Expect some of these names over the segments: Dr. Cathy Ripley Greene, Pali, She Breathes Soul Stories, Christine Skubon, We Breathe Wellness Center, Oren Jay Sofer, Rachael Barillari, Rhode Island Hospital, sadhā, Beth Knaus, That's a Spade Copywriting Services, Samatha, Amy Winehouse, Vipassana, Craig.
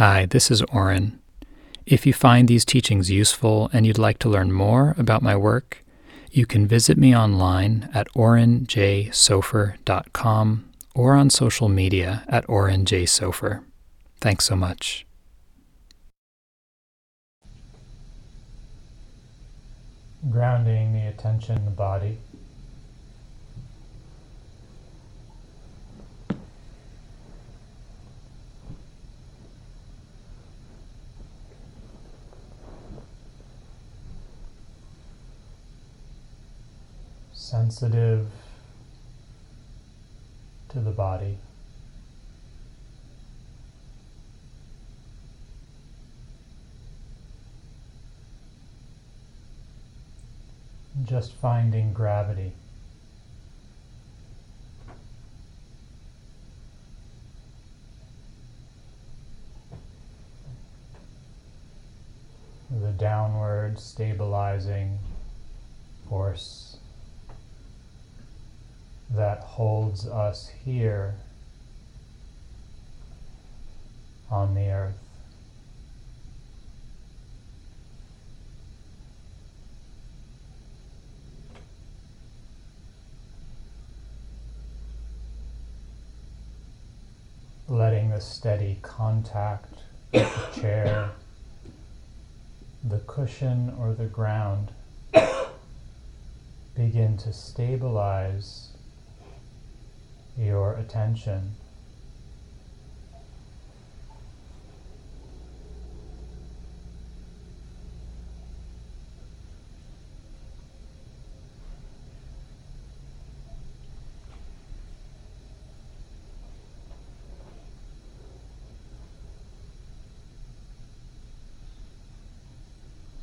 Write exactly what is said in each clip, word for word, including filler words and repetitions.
Hi, this is Oren. If you find these teachings useful and you'd like to learn more about my work, you can visit me online at oren jay sofer dot com or on social media at Oren Jay Sofer. Thanks so much. Grounding the attention in the body. Sensitive to the body. Just finding gravity. The downward stabilizing force that holds us here on the earth. Letting the steady contact with the chair, the cushion, or the ground begin to stabilize your attention.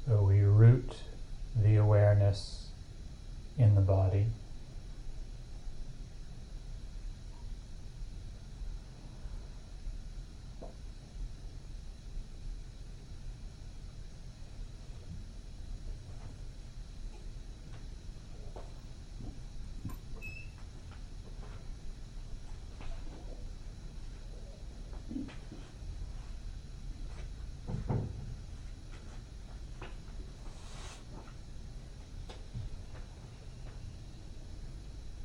So we root the awareness in the body.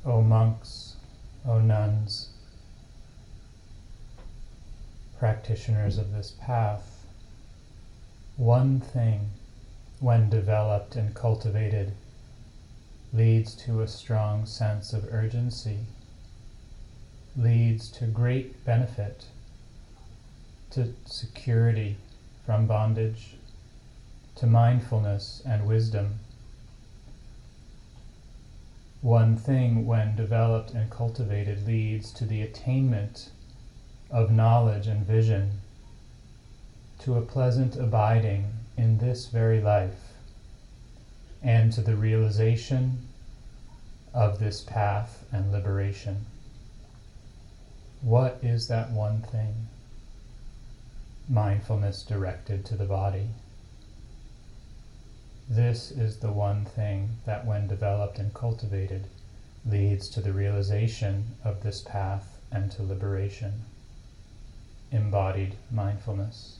O monks, O nuns, practitioners of this path, one thing, when developed and cultivated, leads to a strong sense of urgency, leads to great benefit, to security from bondage, to mindfulness and wisdom. One thing, when developed and cultivated, leads to the attainment of knowledge and vision, to a pleasant abiding in this very life, and to the realization of this path and liberation. What is that one thing? Mindfulness directed to the body. This is the one thing that, when developed and cultivated, leads to the realization of this path and to liberation. Embodied mindfulness.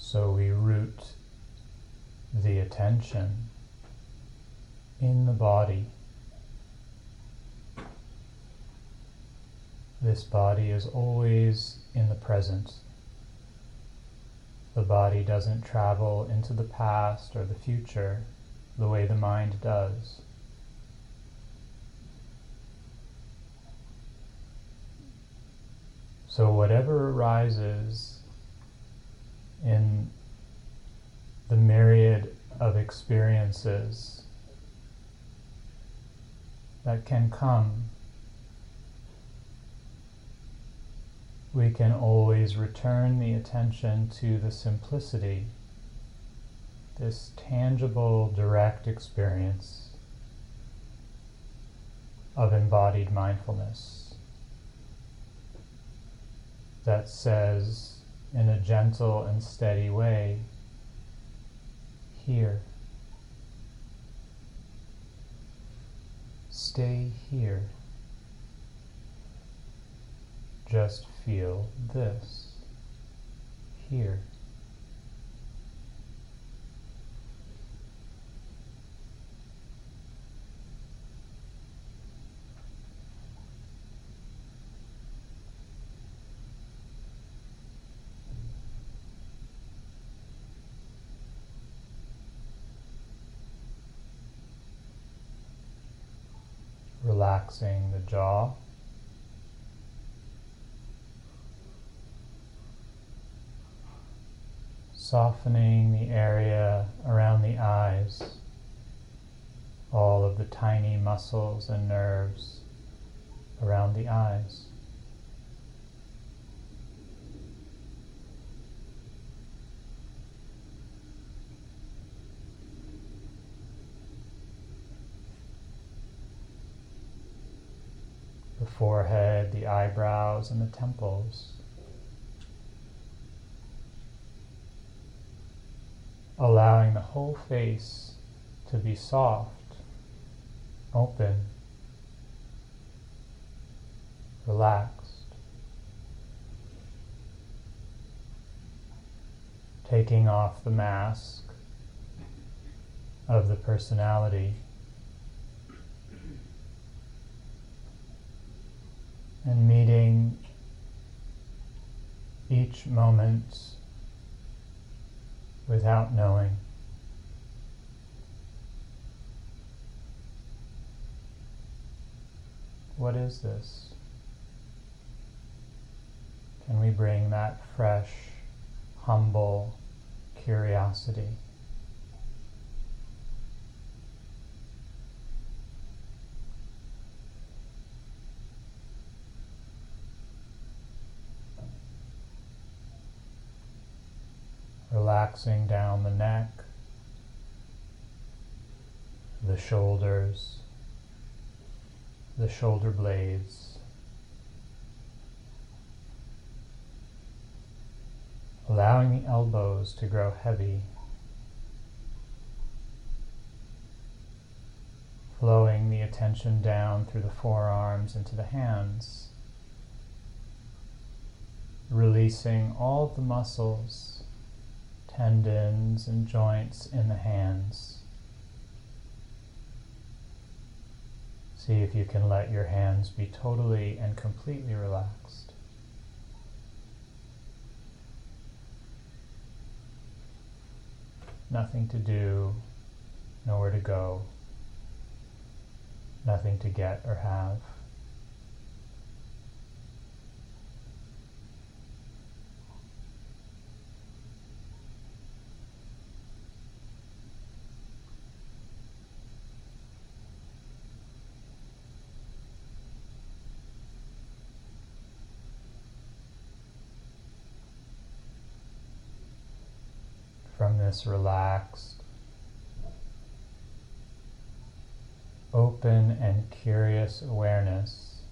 So we root the attention in the body. This body is always in the present. The body doesn't travel into the past or the future the way the mind does. So whatever arises in the myriad of experiences that can come, we can always return the attention to the simplicity, this tangible, direct experience of embodied mindfulness that says, in a gentle and steady way, here. Stay here. Just feel this. Here. Relaxing the jaw, softening the area around the eyes, all of the tiny muscles and nerves around the eyes. Forehead, the eyebrows, and the temples. Allowing the whole face to be soft, open, relaxed. Taking off the mask of the personality. And meeting each moment without knowing. What is this? Can we bring that fresh, humble curiosity? Relaxing down the neck, the shoulders, the shoulder blades, allowing the elbows to grow heavy, flowing the attention down through the forearms into the hands, releasing all of the muscles, tendons and joints in the hands. See if you can let your hands be totally and completely relaxed. Nothing to do, nowhere to go, nothing to get or have. This relaxed, open and curious awareness,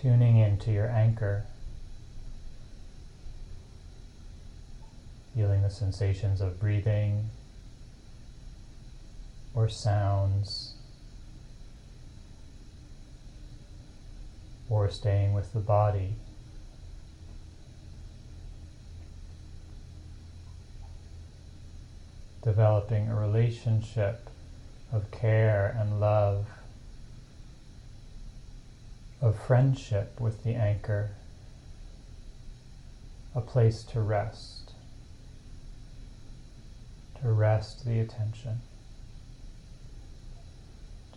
tuning into your anchor, feeling the sensations of breathing or sounds, or staying with the body. Developing a relationship of care and love, of friendship with the anchor, a place to rest, to rest the attention,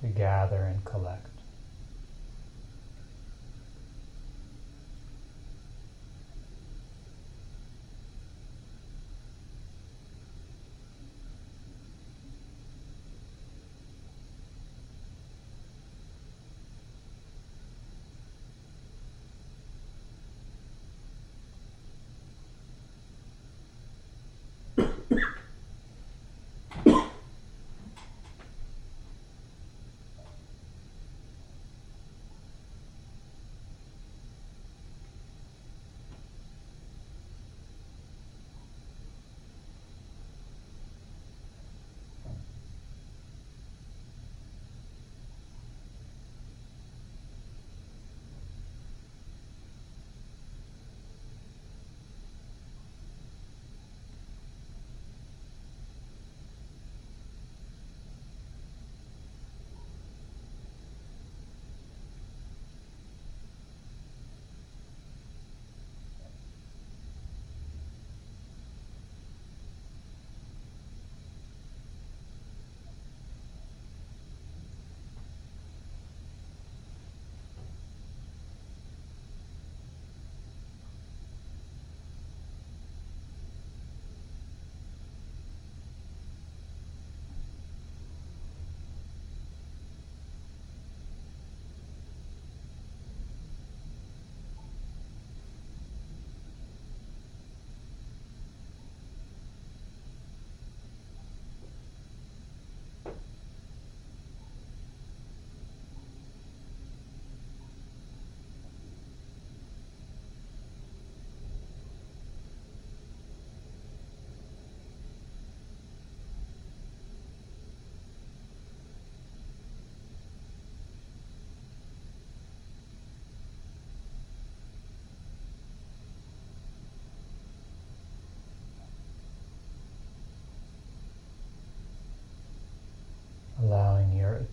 to gather and collect.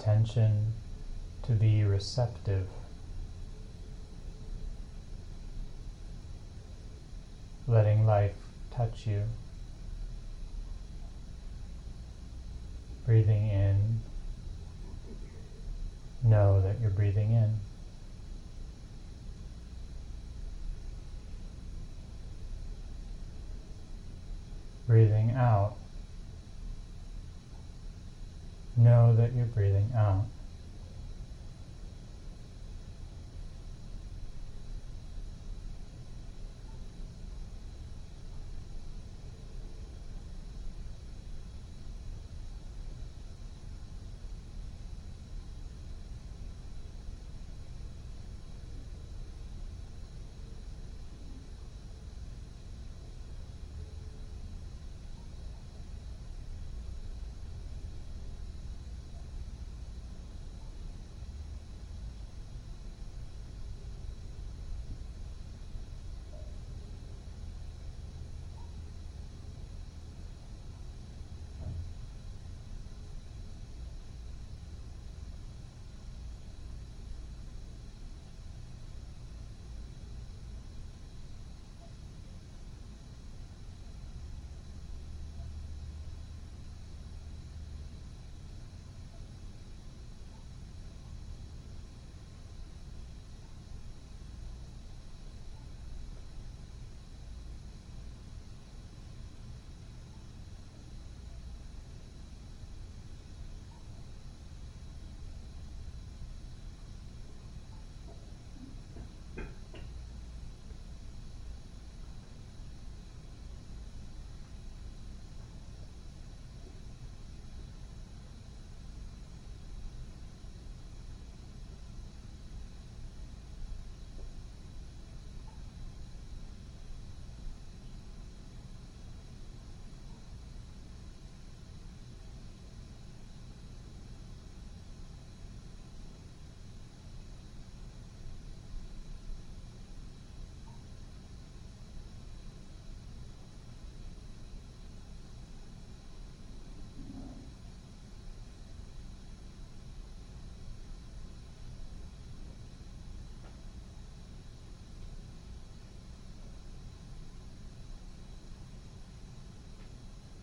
attention to be receptive. Letting life touch you. Breathing in, know that you're breathing in. Breathing out, know that you're breathing out.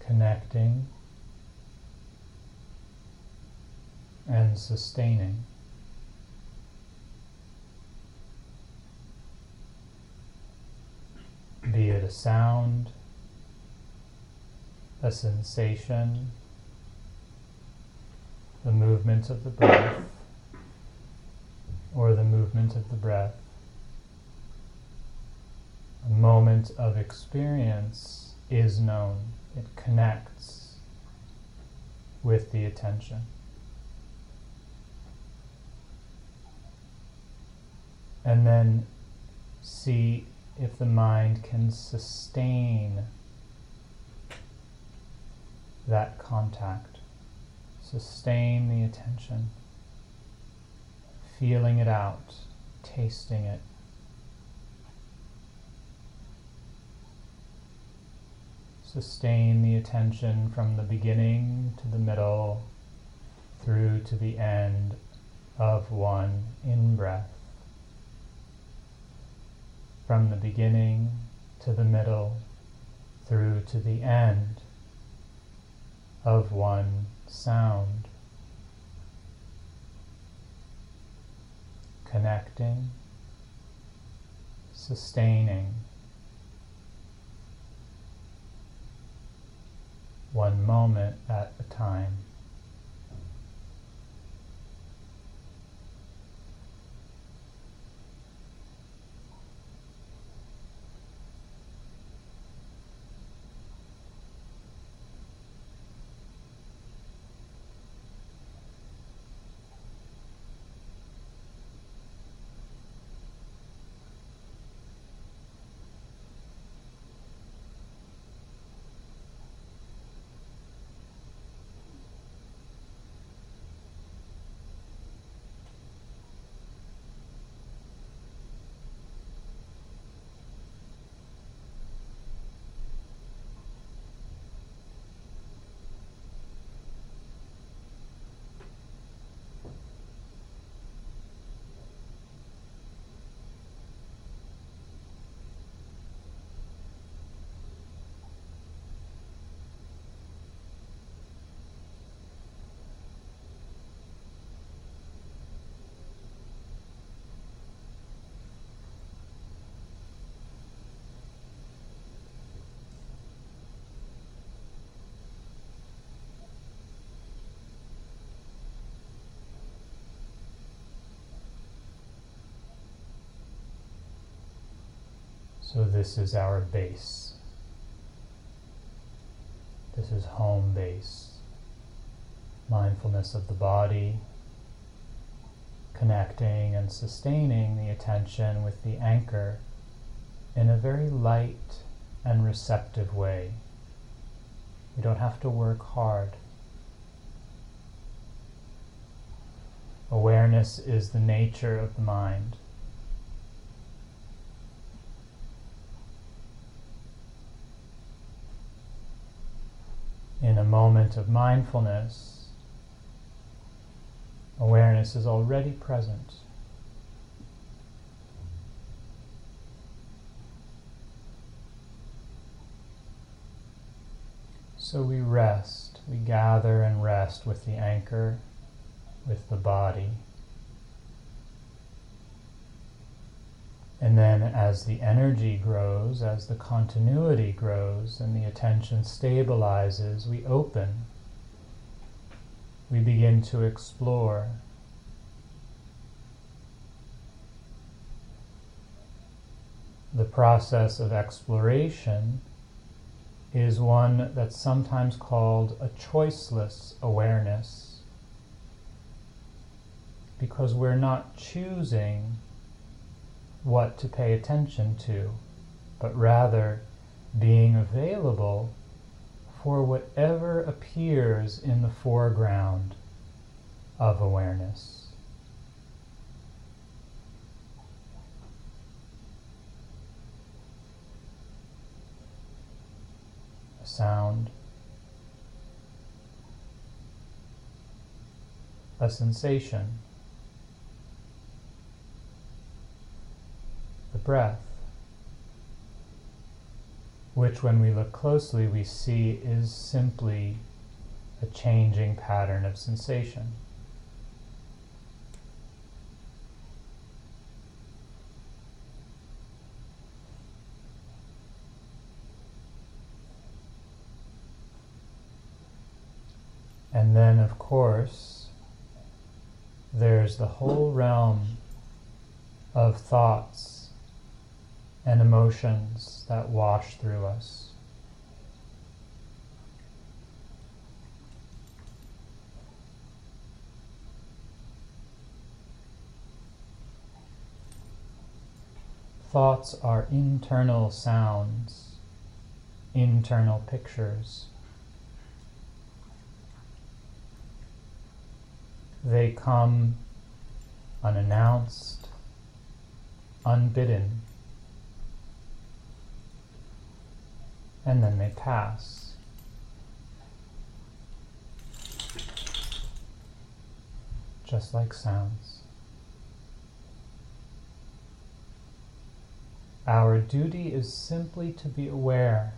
Connecting and sustaining. Be it a sound, a sensation, the movement of the breath, or the movement of the breath, a moment of experience is known. It connects with the attention. And then see if the mind can sustain that contact, sustain the attention, feeling it out, tasting it. Sustain the attention from the beginning to the middle through to the end of one in-breath. From the beginning to the middle through to the end of one sound. Connecting, sustaining. One moment at a time. So this is our base. This is home base. Mindfulness of the body, connecting and sustaining the attention with the anchor in a very light and receptive way. You don't have to work hard. Awareness is the nature of the mind. In a moment of mindfulness, awareness is already present. So we rest, we gather and rest with the anchor, with the body. And then as the energy grows, as the continuity grows and the attention stabilizes, we open. We begin to explore. The process of exploration is one that's sometimes called a choiceless awareness, because we're not choosing what to pay attention to, but rather being available for whatever appears in the foreground of awareness. A sound, a sensation, the breath, which when we look closely we see is simply a changing pattern of sensation. And then, of course, there's the whole realm of thoughts and emotions that wash through us. Thoughts are internal sounds, internal pictures. They come unannounced, unbidden. And then they pass. Just like sounds. Our duty is simply to be aware,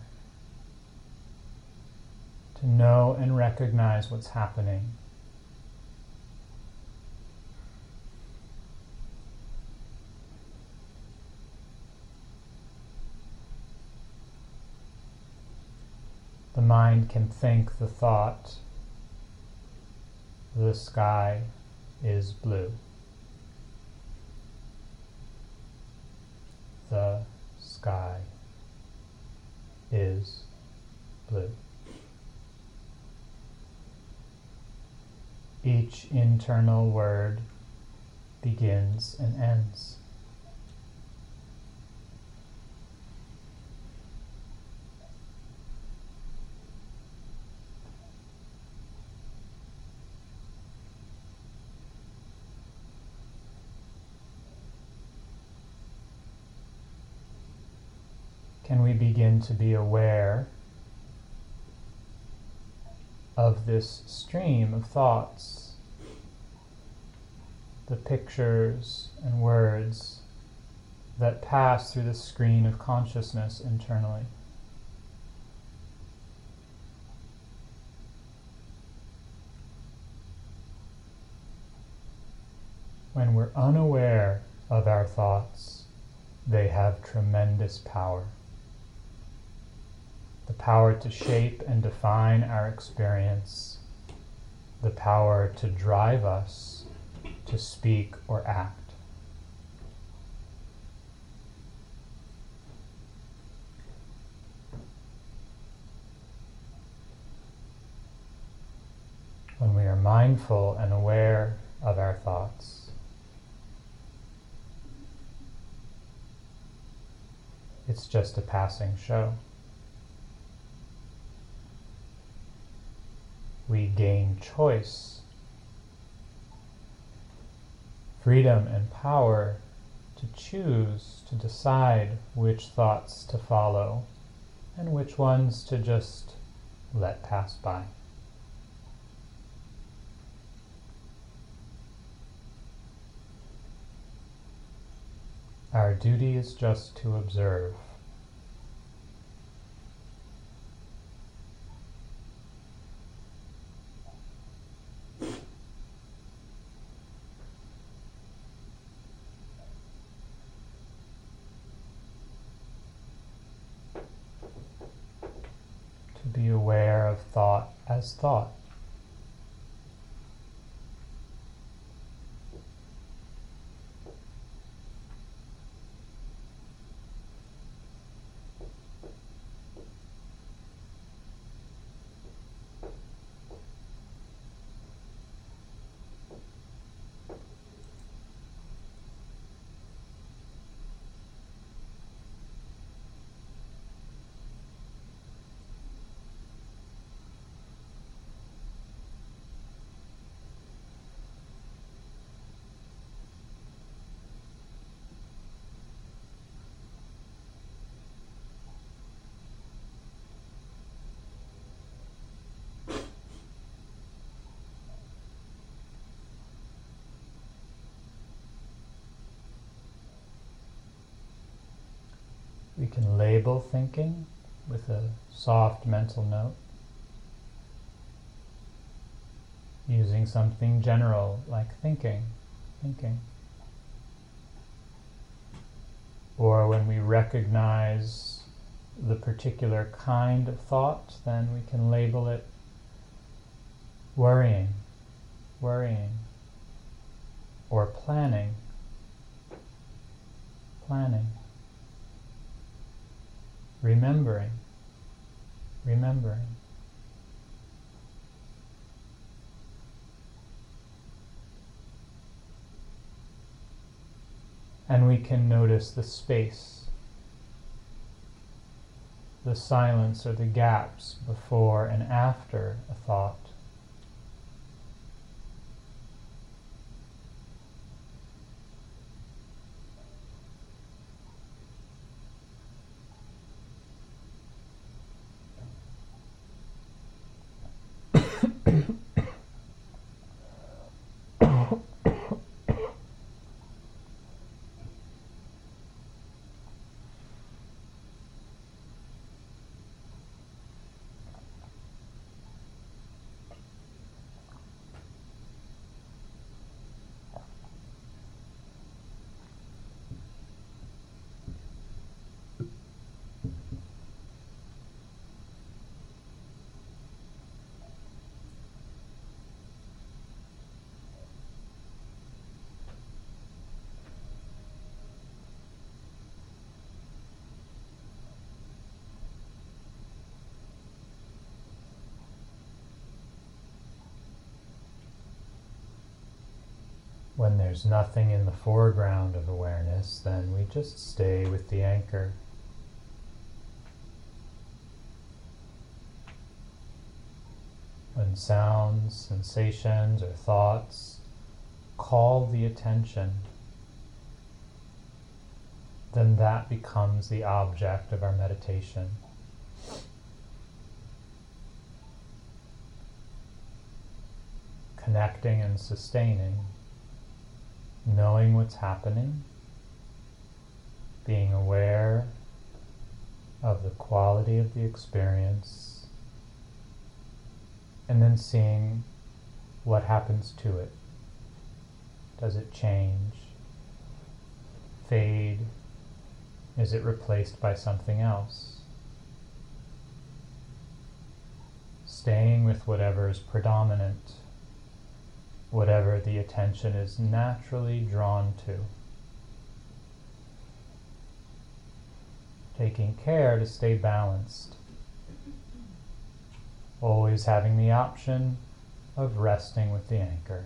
to know and recognize what's happening. The mind can think the thought, the sky is blue. The sky is blue. Each internal word begins and ends. Can we begin to be aware of this stream of thoughts, the pictures and words that pass through the screen of consciousness internally? When we're unaware of our thoughts, they have tremendous power. The power to shape and define our experience, the power to drive us to speak or act. when we are mindful and aware of our thoughts. It's just a passing show. We gain choice, freedom and power to choose, to decide which thoughts to follow and which ones to just let pass by. Our duty is just to observe. To be aware of thought as thought. We can label thinking with a soft mental note, using something general like thinking, thinking. Or when we recognize the particular kind of thought, then we can label it worrying, worrying, or planning, planning. Remembering, remembering. And we can notice the space, the silence or the gaps before and after a thought. When there's nothing in the foreground of awareness, then we just stay with the anchor. When sounds, sensations, or thoughts call the attention, then that becomes the object of our meditation. Connecting and sustaining. Knowing what's happening, being aware of the quality of the experience, and then seeing what happens to it. Does it change, fade? Is it replaced by something else? Staying with whatever is predominant, whatever the attention is naturally drawn to. Taking care to stay balanced. Always having the option of resting with the anchor.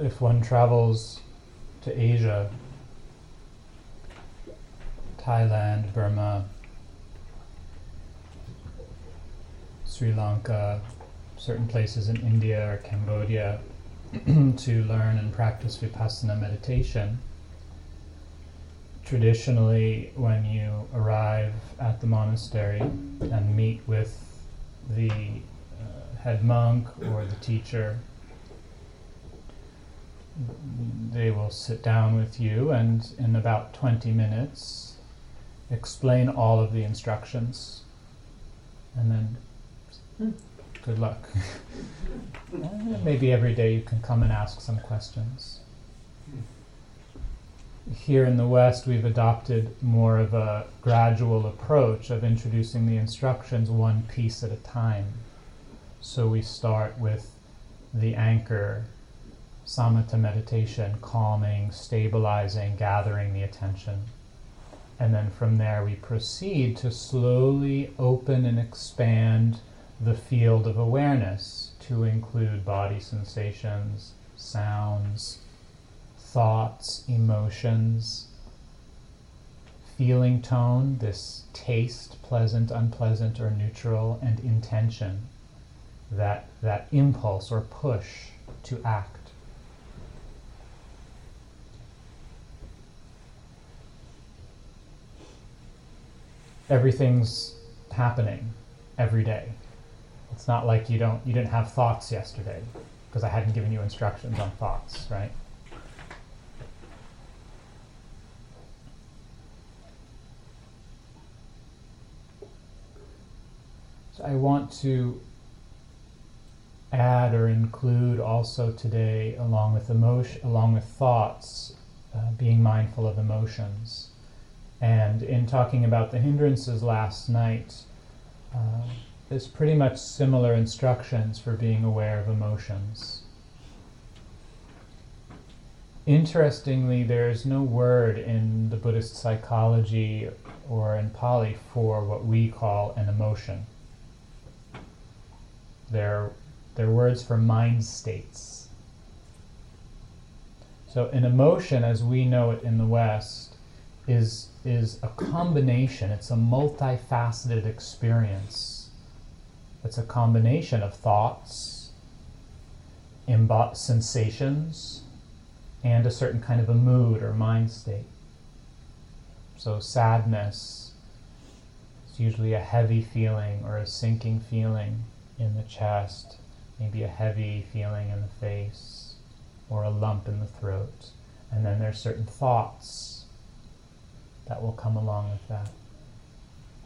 If one travels to Asia, Thailand, Burma, Sri Lanka, certain places in India or Cambodia to learn and practice Vipassana meditation, traditionally when you arrive at the monastery and meet with the uh, head monk or the teacher, they will sit down with you and in about twenty minutes explain all of the instructions and then mm. good luck. Maybe every day you can come and ask some questions. Here in the West we've adopted more of a gradual approach of introducing the instructions one piece at a time. So we start with the anchor, Samatha meditation, calming, stabilizing, gathering the attention. And then from there we proceed to slowly open and expand the field of awareness to include body sensations, sounds, thoughts, emotions, feeling tone, this taste, pleasant, unpleasant, or neutral, and intention, that, that impulse or push to act. Everything's happening every day. It's not like you don't you didn't have thoughts yesterday because I hadn't given you instructions on thoughts, right? So I want to add or include also today, along with emotion, along with thoughts, uh, being mindful of emotions. And in talking about the hindrances last night, uh, there's pretty much similar instructions for being aware of emotions. Interestingly, there is no word in the Buddhist psychology or in Pali for what we call an emotion. They're, they're words for mind states. So an emotion, as we know it in the West, is is a combination, it's a multifaceted experience. It's a combination of thoughts, imbo- sensations, and a certain kind of a mood or mind state. So sadness, it's usually a heavy feeling or a sinking feeling in the chest, maybe a heavy feeling in the face, or a lump in the throat. And then there's certain thoughts that will come along with that.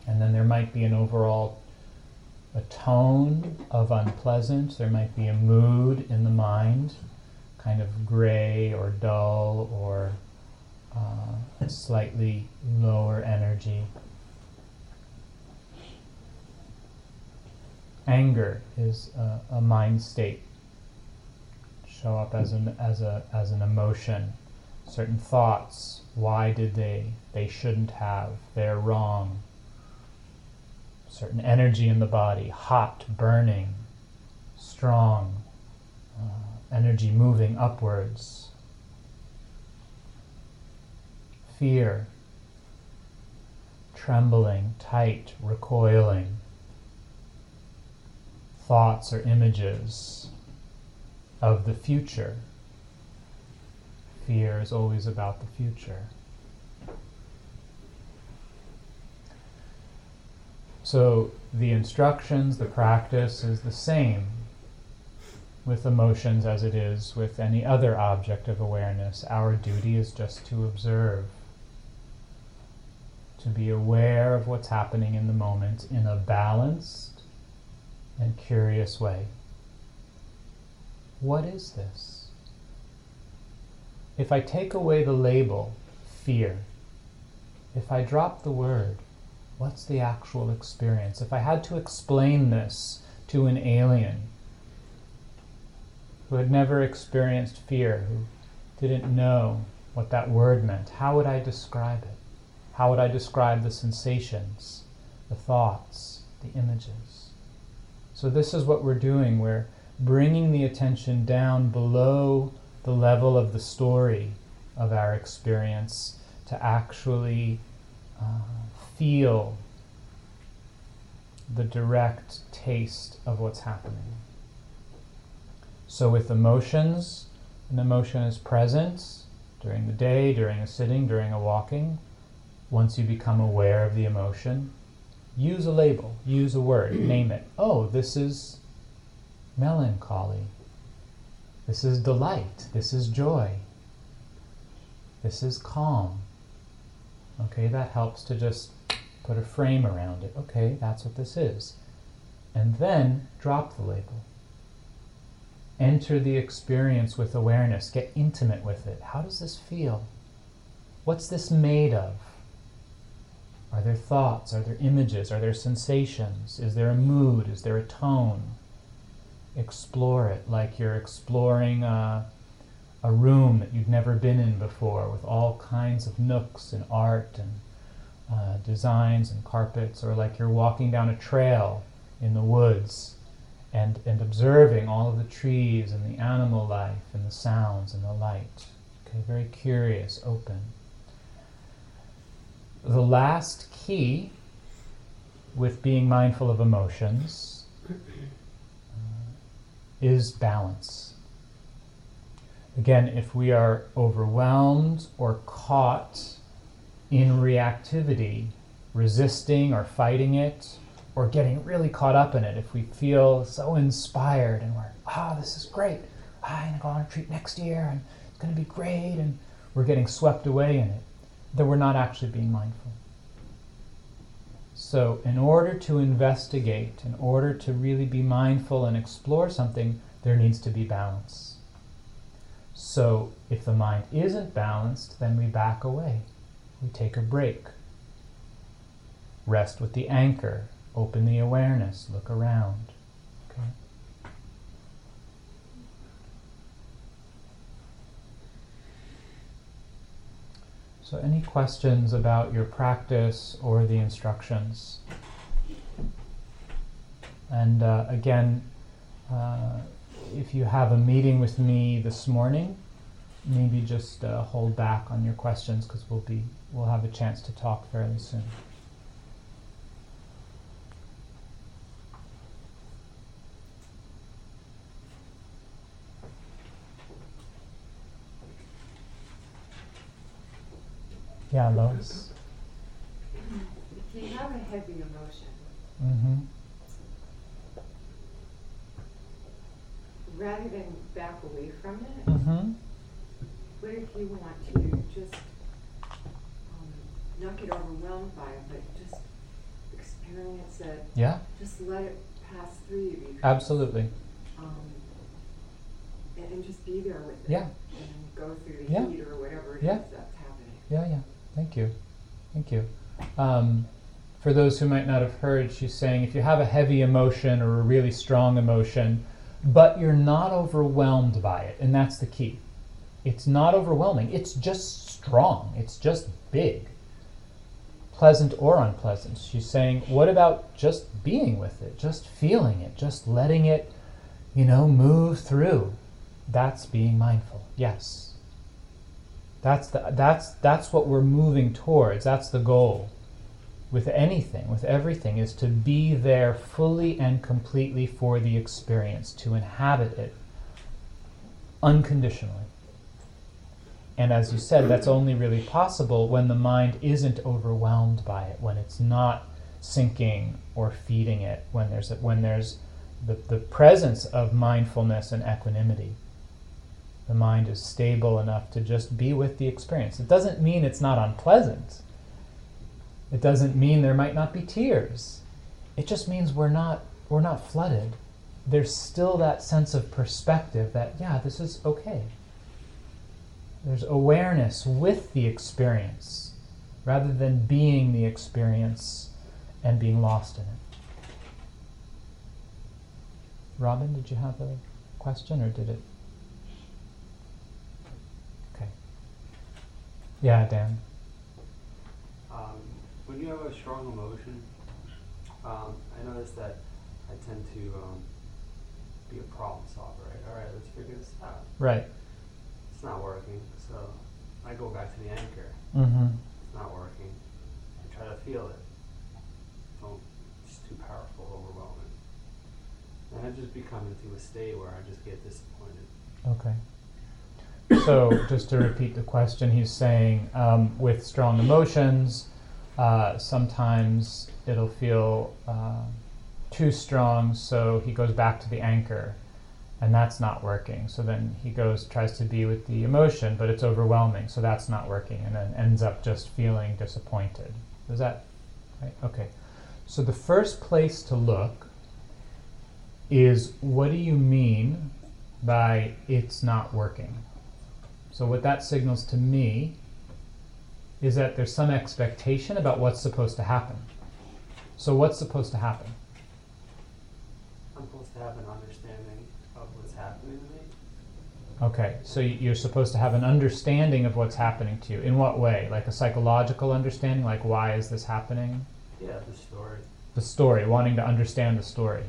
And then there might be an overall a tone of unpleasant, there might be a mood in the mind, kind of gray or dull or uh, slightly lower energy. Anger is a, a mind state, show up as an, as a, as an emotion. Certain thoughts, why did they, they shouldn't have, they're wrong. Certain energy in the body, hot, burning, strong, uh, energy moving upwards. Fear, trembling, tight, recoiling. Thoughts or images of the future. Fear is always about the future. So the instructions, the practice is the same with emotions as it is with any other object of awareness. Our duty is just to observe. to be aware of what's happening in the moment in a balanced and curious way. What is this? If I take away the label, fear, if I drop the word, what's the actual experience? If I had to explain this to an alien who had never experienced fear, who didn't know what that word meant, how would I describe it? How would I describe the sensations, the thoughts, the images? So this is what we're doing. We're bringing the attention down below the level of the story of our experience to actually uh, feel the direct taste of what's happening. So with emotions, an emotion is present during the day, during a sitting, during a walking. Once you become aware of the emotion, use a label, use a word, name it. Oh, this is melancholy. This is delight. This is joy. This is calm. Okay, that helps to just put a frame around it. Okay, that's what this is. And then drop the label. Enter the experience with awareness. Get intimate with it. How does this feel? What's this made of? Are there thoughts? Are there images? Are there sensations? Is there a mood? Is there a tone? Explore it like you're exploring a, a room that you've never been in before, with all kinds of nooks and art and uh, designs and carpets, or like you're walking down a trail in the woods and, and observing all of the trees and the animal life and the sounds and the light. Okay, very curious, open. The last key with being mindful of emotions uh, is balance. Again, if we are overwhelmed or caught in reactivity, resisting or fighting it, or getting really caught up in it, if we feel so inspired and we're, ah, oh, this is great, I'm going to go on a retreat next year, and it's going to be great, and we're getting swept away in it, that we're not actually being mindful. So in order to investigate, in order to really be mindful and explore something, there needs to be balance. So if the mind isn't balanced, then we back away. We take a break. Rest with the anchor. Open the awareness. Look around. Okay. So any questions about your practice or the instructions? And uh, again, uh, if you have a meeting with me this morning, maybe just uh, hold back on your questions, because we'll be we'll have a chance to talk fairly soon. Yeah, Lois? If you have a heavy emotion, mm-hmm. rather than back away from it, mm-hmm. what if you want to just um, not get overwhelmed by it, but just experience it? Yeah. Just let it pass through you. Because, Absolutely. Um, and, and just be there with it. Yeah. And go through the yeah. heat or whatever it yeah. is that's happening. Yeah, yeah. Thank you. Thank you. Um, for those who might not have heard, she's saying if you have a heavy emotion or a really strong emotion, but you're not overwhelmed by it, and that's the key. It's not overwhelming. It's just strong. It's just big, pleasant or unpleasant. She's saying, what about just being with it, just feeling it, just letting it, you know, move through? That's being mindful. Yes. That's, the, that's, that's what we're moving towards. That's the goal with anything, with everything, is to be there fully and completely for the experience, to inhabit it unconditionally. And as you said, that's only really possible when the mind isn't overwhelmed by it, when it's not sinking or feeding it, when there's, a, when there's the, the presence of mindfulness and equanimity. The mind is stable enough to just be with the experience. It doesn't mean it's not unpleasant. It doesn't mean there might not be tears. It just means we're not we're not flooded. There's still that sense of perspective that, yeah, this is okay. There's awareness with the experience rather than being the experience and being lost in it. Robin, did you have a question or did it? Okay. Yeah, Dan. Um, when you have a strong emotion, um, I noticed that I tend to um, be a problem solver, right? All right, let's figure this out. Right. It's not working, so I go back to the anchor. Mm-hmm. It's not working. I try to feel it. Don't, it's too powerful, overwhelming. And I just become into a state where I just get disappointed. Okay. So, just to repeat the question, he's saying um, with strong emotions, uh, sometimes it'll feel uh, too strong, so he goes back to the anchor, and that's not working. So then he goes, tries to be with the emotion, but it's overwhelming, so that's not working, and then ends up just feeling disappointed. Is that right? Okay. So the first place to look is, what do you mean by it's not working? So what that signals to me is that there's some expectation about what's supposed to happen. So what's supposed to happen? I'm supposed to have an understanding of what's happening to me. Okay, so you're supposed to have an understanding of what's happening to you. In what way? Like a psychological understanding? Like, why is this happening? Yeah, the story. The story, wanting to understand the story.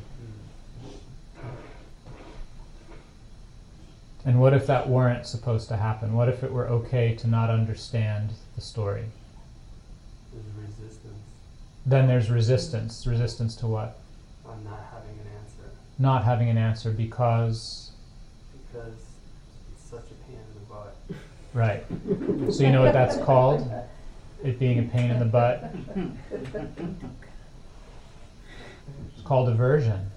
And what if that weren't supposed to happen? What if it were okay to not understand the story? There's resistance. Then there's resistance. Resistance to what? I'm not having an answer. Not having an answer because? Because it's such a pain in the butt. Right. So you know what that's called? It being a pain in the butt? It's called aversion.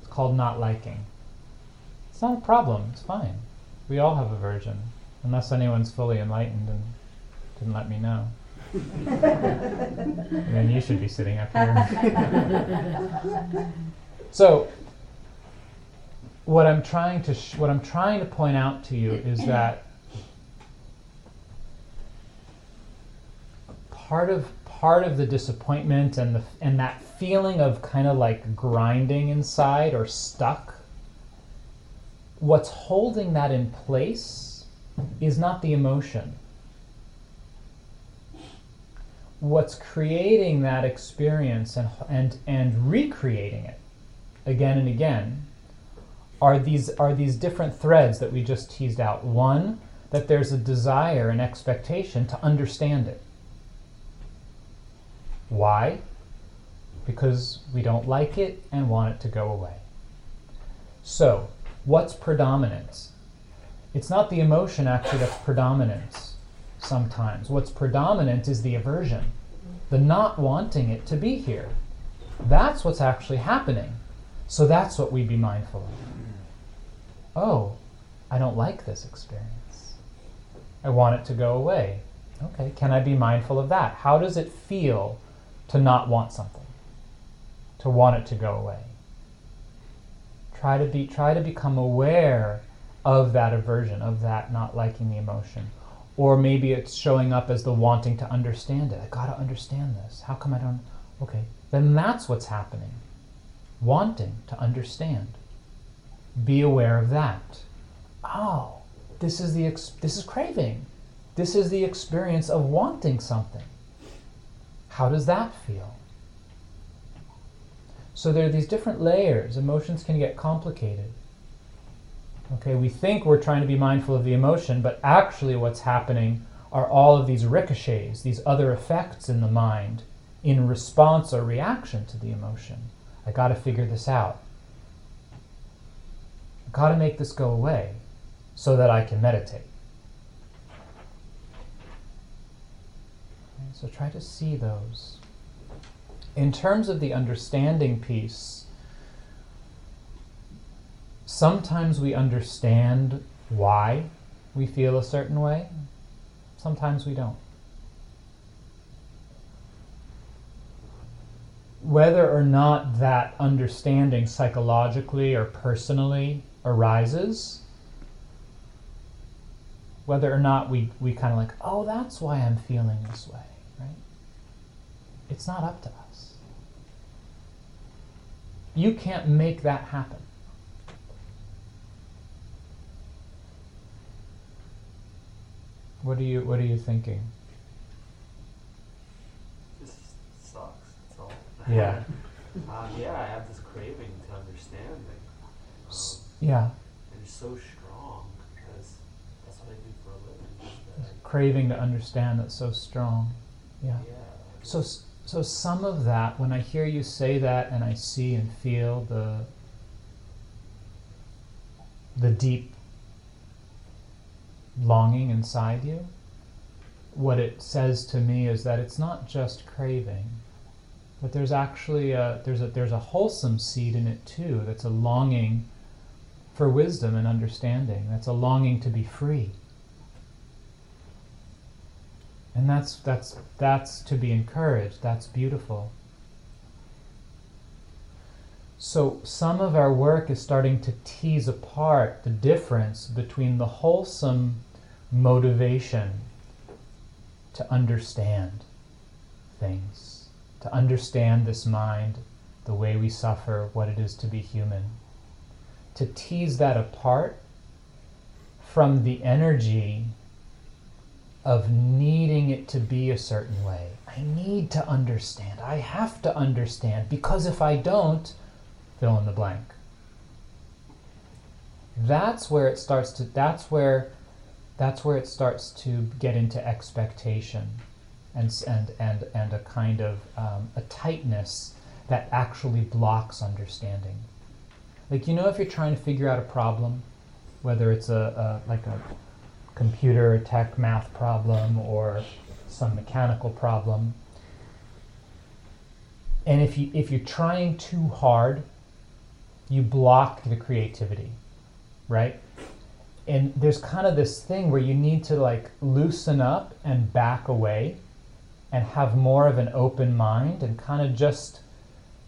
It's called not liking. It's not a problem, it's fine. We all have aversion, unless anyone's fully enlightened and didn't let me know. Then you should be sitting up here. So, what I'm trying to sh what I'm trying to point out to you is that part of part of the disappointment and the and that feeling of kind of like grinding inside or stuck. What's holding that in place is not the emotion. What's creating that experience and, and, and recreating it again and again are these, are these different threads that we just teased out. One, that there's a desire and expectation to understand it. Why? Because we don't like it and want it to go away. So, what's predominant? It's not the emotion actually that's predominant sometimes. What's predominant is the aversion, the not wanting it to be here. That's what's actually happening. So that's what we'd be mindful of. Oh, I don't like this experience. I want it to go away. Okay, can I be mindful of that? How does it feel to not want something, to want it to go away? Try to be, try to become aware of that aversion, of that not liking the emotion. Or maybe it's showing up as the wanting to understand it. I gotta understand this. How come I don't? Okay, then that's what's happening. Wanting to understand. Be aware of that. Oh, this is the ex this is craving. This is the experience of wanting something. How does that feel? So there are these different layers. Emotions can get complicated. Okay, we think we're trying to be mindful of the emotion, but actually what's happening are all of these ricochets, these other effects in the mind in response or reaction to the emotion. I gotta figure this out. I gotta make this go away so that I can meditate. Okay, so try to see those. In terms of the understanding piece, sometimes we understand why we feel a certain way, sometimes we don't. whether or not that understanding psychologically or personally arises, whether or not we, we kind of like, oh, that's why I'm feeling this way, right? It's not up to us. You can't make that happen. What are you, what are you thinking? This sucks, that's all. Yeah. um, yeah, I have this craving to understanding. Um, yeah. And it's so strong because that's what I do for a living. That craving to understand, that's so strong. Yeah. yeah. So, so some of that, when I hear you say that and I see and feel the, the deep longing inside you, what it says to me is that it's not just craving, but there's actually a, there's a there's a wholesome seed in it too. That's a longing for wisdom and understanding. That's a longing to be free, and that's that's that's to be encouraged. That's beautiful. So some of our work is starting to tease apart the difference between the wholesome motivation to understand things, to understand this mind, the way we suffer, what it is to be human, to tease that apart from the energy of needing it to be a certain way. I need to understand. I have to understand, because if I don't, fill in the blank. That's where it starts to, that's where That's where it starts to get into expectation and, and, and, and a kind of um, a tightness that actually blocks understanding. Like, you know, if you're trying to figure out a problem, whether it's a, a like a computer tech math problem or some mechanical problem, and if you, if you're trying too hard, you block the creativity, right? And there's kind of this thing where you need to like loosen up and back away and have more of an open mind and kind of just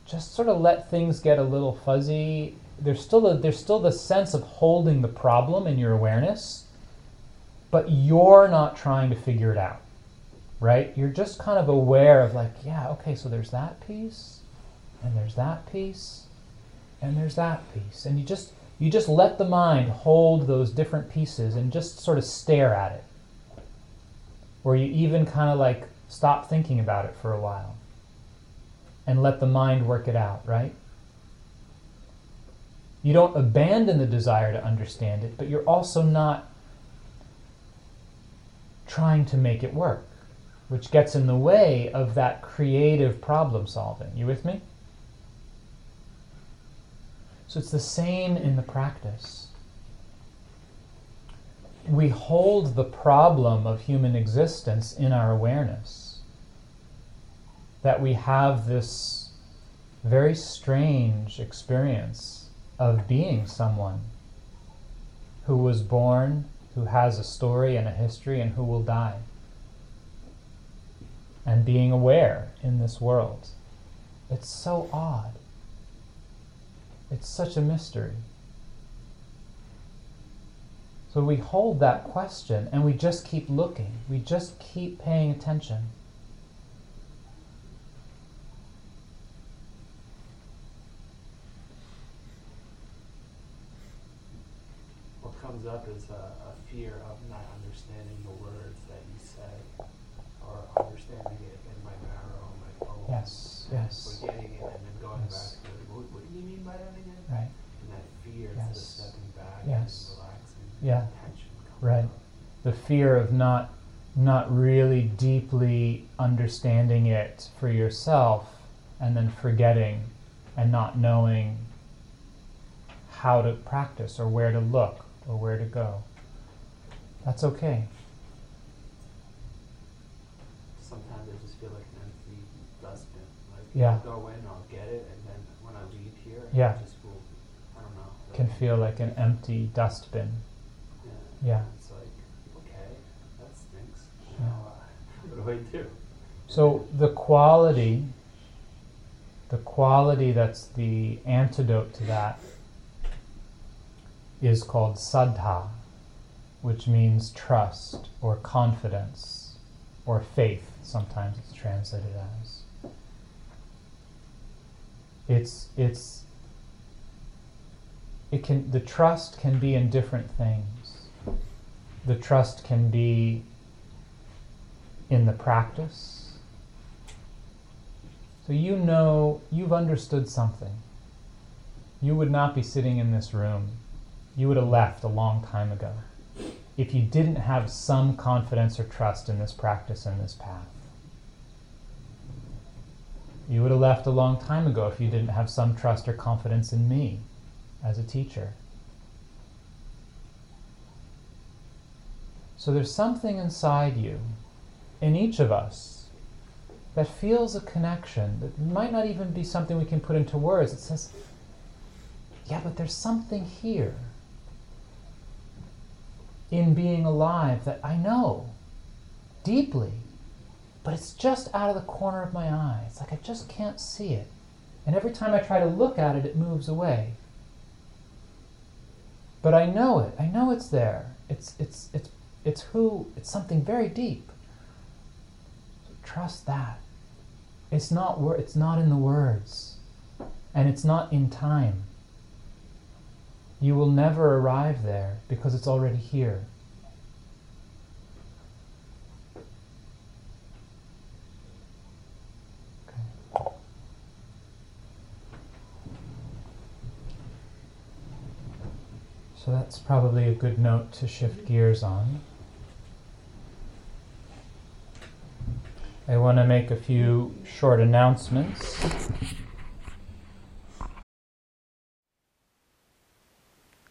just sort of let things get a little fuzzy. There's still a, there's still the sense of holding the problem in your awareness, but you're not trying to figure it out, right? You're just kind of aware of like, yeah, okay, so there's that piece and there's that piece and there's that piece. And you just You just let the mind hold those different pieces and just sort of stare at it. Or you even kind of like stop thinking about it for a while and let the mind work it out, right? You don't abandon the desire to understand it, but you're also not trying to make it work, which gets in the way of that creative problem solving. You with me? So it's the same in the practice. We hold the problem of human existence in our awareness, that we have this very strange experience of being someone who was born, who has a story and a history, and who will die, and being aware in this world. It's so odd. It's such a mystery. So we hold that question and we just keep looking. We just keep paying attention. What comes up is a, a fear of not understanding the words that you say, or understanding it in my marrow, my bones. Yes, yes. Forgetting it and then going yes. back to it. What, what do you mean by that? Right. And that fear yes. of stepping back yes. and relaxing. Yeah. Right. Up. The fear of not not really deeply understanding it for yourself and then forgetting and not knowing how to practice or where to look or where to go. That's okay. Sometimes I just feel like an empty dustbin. Like yeah. I'll go in, I'll get it, and then when I leave here, yeah. I just can feel like an empty dustbin. Yeah. yeah. It's like, okay, that stinks. Yeah. What do I do? So the quality, the quality that's the antidote to that is called sadhā, which means trust or confidence or faith, sometimes it's translated as. It's, it's, it can, the trust can be in different things. The trust can be in the practice. So you know, you've understood something. You would not be sitting in this room. You would have left a long time ago if you didn't have some confidence or trust in this practice and this path. You would have left a long time ago if you didn't have some trust or confidence in me as a teacher. So there's something inside you, in each of us, that feels a connection that might not even be something we can put into words. It says, yeah, but there's something here in being alive that I know deeply, but it's just out of the corner of my eye. It's like I just can't see it. And every time I try to look at it, it moves away. But I know it. I know it's there. It's, it's, it's, it's who, it's something very deep. So trust that. It's not, it's not in the words, and it's not in time. You will never arrive there because it's already here. Okay. So that's probably a good note to shift gears on. I want to make a few short announcements.